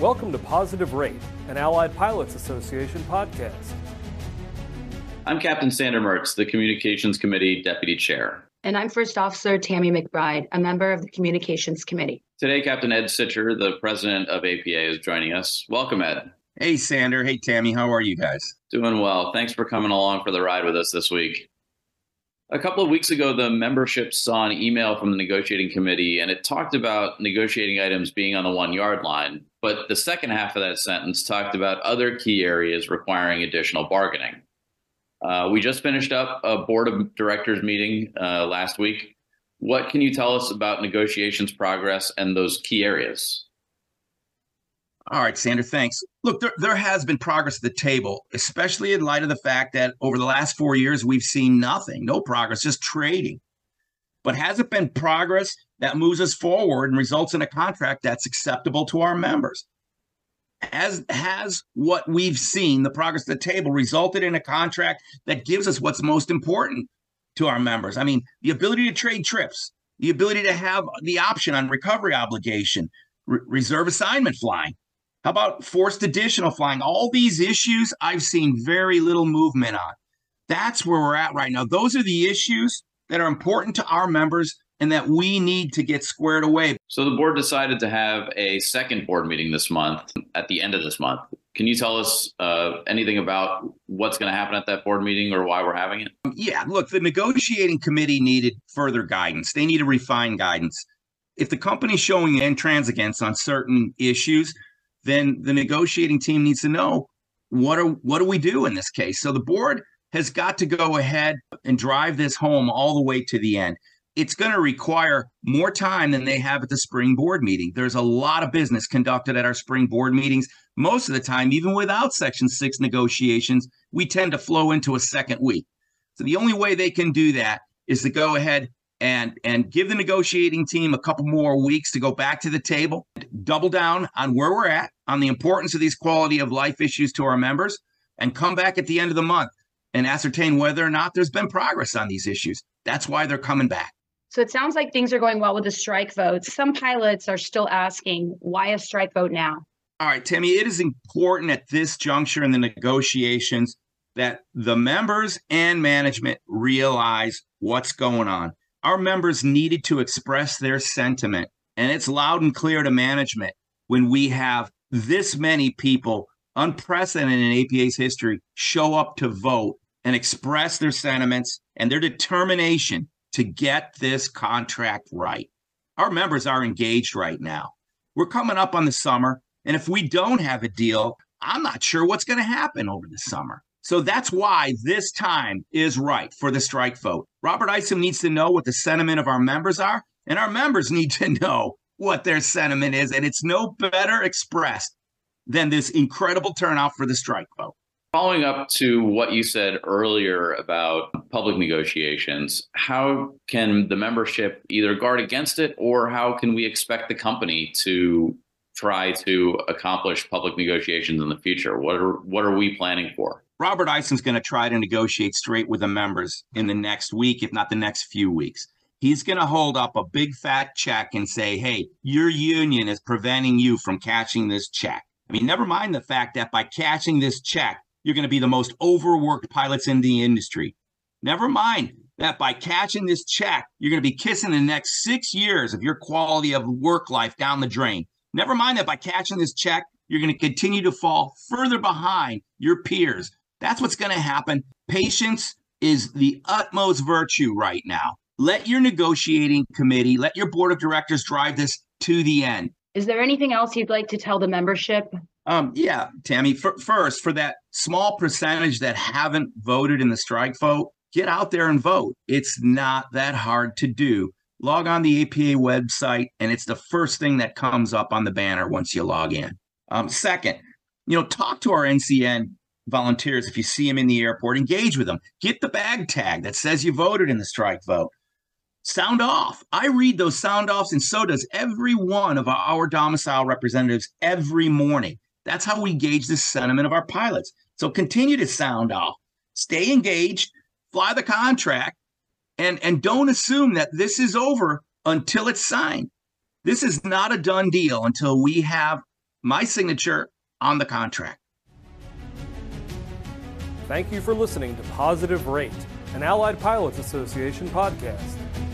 Welcome to Positive Rate, an Allied Pilots Association podcast. I'm Captain Sander Mertz, the Communications Committee Deputy Chair. And I'm First Officer Tammy McBride, a member of the Communications Committee. Today, Captain Ed Sicher, the President of APA, is joining us. Welcome, Ed. Hey, Sander. Hey, Tammy. How are you guys? Doing well. Thanks for coming along for the ride with us this week. A couple of weeks ago, the membership saw an email from the negotiating committee, and it talked about negotiating items being on the 1 yard line. But the second half of that sentence talked about other key areas requiring additional bargaining. We just finished up a board of directors meeting last week. What can you tell us about negotiations progress and those key areas? All right, Sander, thanks. Look, there has been progress at the table, especially in light of the fact that over the last 4 years, we've seen nothing, no progress, just trading. But has it been progress that moves us forward and results in a contract that's acceptable to our members? Has what we've seen, the progress at the table, resulted in a contract that gives us what's most important to our members? I mean, the ability to trade trips, the ability to have the option on recovery obligation, reserve assignment flying. How about forced additional flying? All these issues I've seen very little movement on. That's where we're at right now. Those are the issues that are important to our members and that we need to get squared away. So the board decided to have a second board meeting this month, at the end of this month. Can you tell us anything about what's going to happen at that board meeting or why we're having it? Yeah, look, the negotiating committee needed further guidance. They need to refine guidance. If the company's showing intransigence on certain issues, then the negotiating team needs to know what do we do in this case. So the board has got to go ahead and drive this home all the way to the end. It's going to require more time than they have at the spring board meeting. There's a lot of business conducted at our spring board meetings. Most of the time, even without Section 6 negotiations, we tend to flow into a second week. So the only way they can do that is to go ahead and give the negotiating team a couple more weeks to go back to the table, double down on where we're at, on the importance of these quality of life issues to our members, and come back at the end of the month and ascertain whether or not there's been progress on these issues. That's why they're coming back. So it sounds like things are going well with the strike vote. Some pilots are still asking, why a strike vote now? All right, Tammy, it is important at this juncture in the negotiations that the members and management realize what's going on. Our members needed to express their sentiment, and it's loud and clear to management when we have this many people, unprecedented in APA's history, show up to vote and express their sentiments and their determination to get this contract right. Our members are engaged right now. We're coming up on the summer, and if we don't have a deal, I'm not sure what's going to happen over the summer. So that's why this time is right for the strike vote. Robert Isom needs to know what the sentiment of our members are, and our members need to know what their sentiment is, and it's no better expressed than this incredible turnout for the strike vote. Following up to what you said earlier about public negotiations, how can the membership either guard against it, or how can we expect the company to try to accomplish public negotiations in the future? What are we planning for? Robert Isom's going to try to negotiate straight with the members in the next week, if not the next few weeks. He's going to hold up a big fat check and say, hey, your union is preventing you from cashing this check. I mean, never mind the fact that by cashing this check, you're going to be the most overworked pilots in the industry. Never mind that by cashing this check, you're going to be kissing the next 6 years of your quality of work life down the drain. Never mind that by cashing this check, you're going to continue to fall further behind your peers. That's what's going to happen. Patience is the utmost virtue right now. Let your negotiating committee, let your board of directors drive this to the end. Is there anything else you'd like to tell the membership? Yeah, Tammy, first, for that small percentage that haven't voted in the strike vote, get out there and vote. It's not that hard to do. Log on the APA website, and it's the first thing that comes up on the banner once you log in. Second, talk to our NCN volunteers. If you see them in the airport, engage with them. Get the bag tag that says you voted in the strike vote. Sound off. I read those sound offs, and so does every one of our domicile representatives every morning. That's how we gauge the sentiment of our pilots. So continue to sound off. Stay engaged. Fly the contract. And don't assume that this is over until it's signed. This is not a done deal until we have my signature on the contract. Thank you for listening to Positive Rate, an Allied Pilots Association podcast.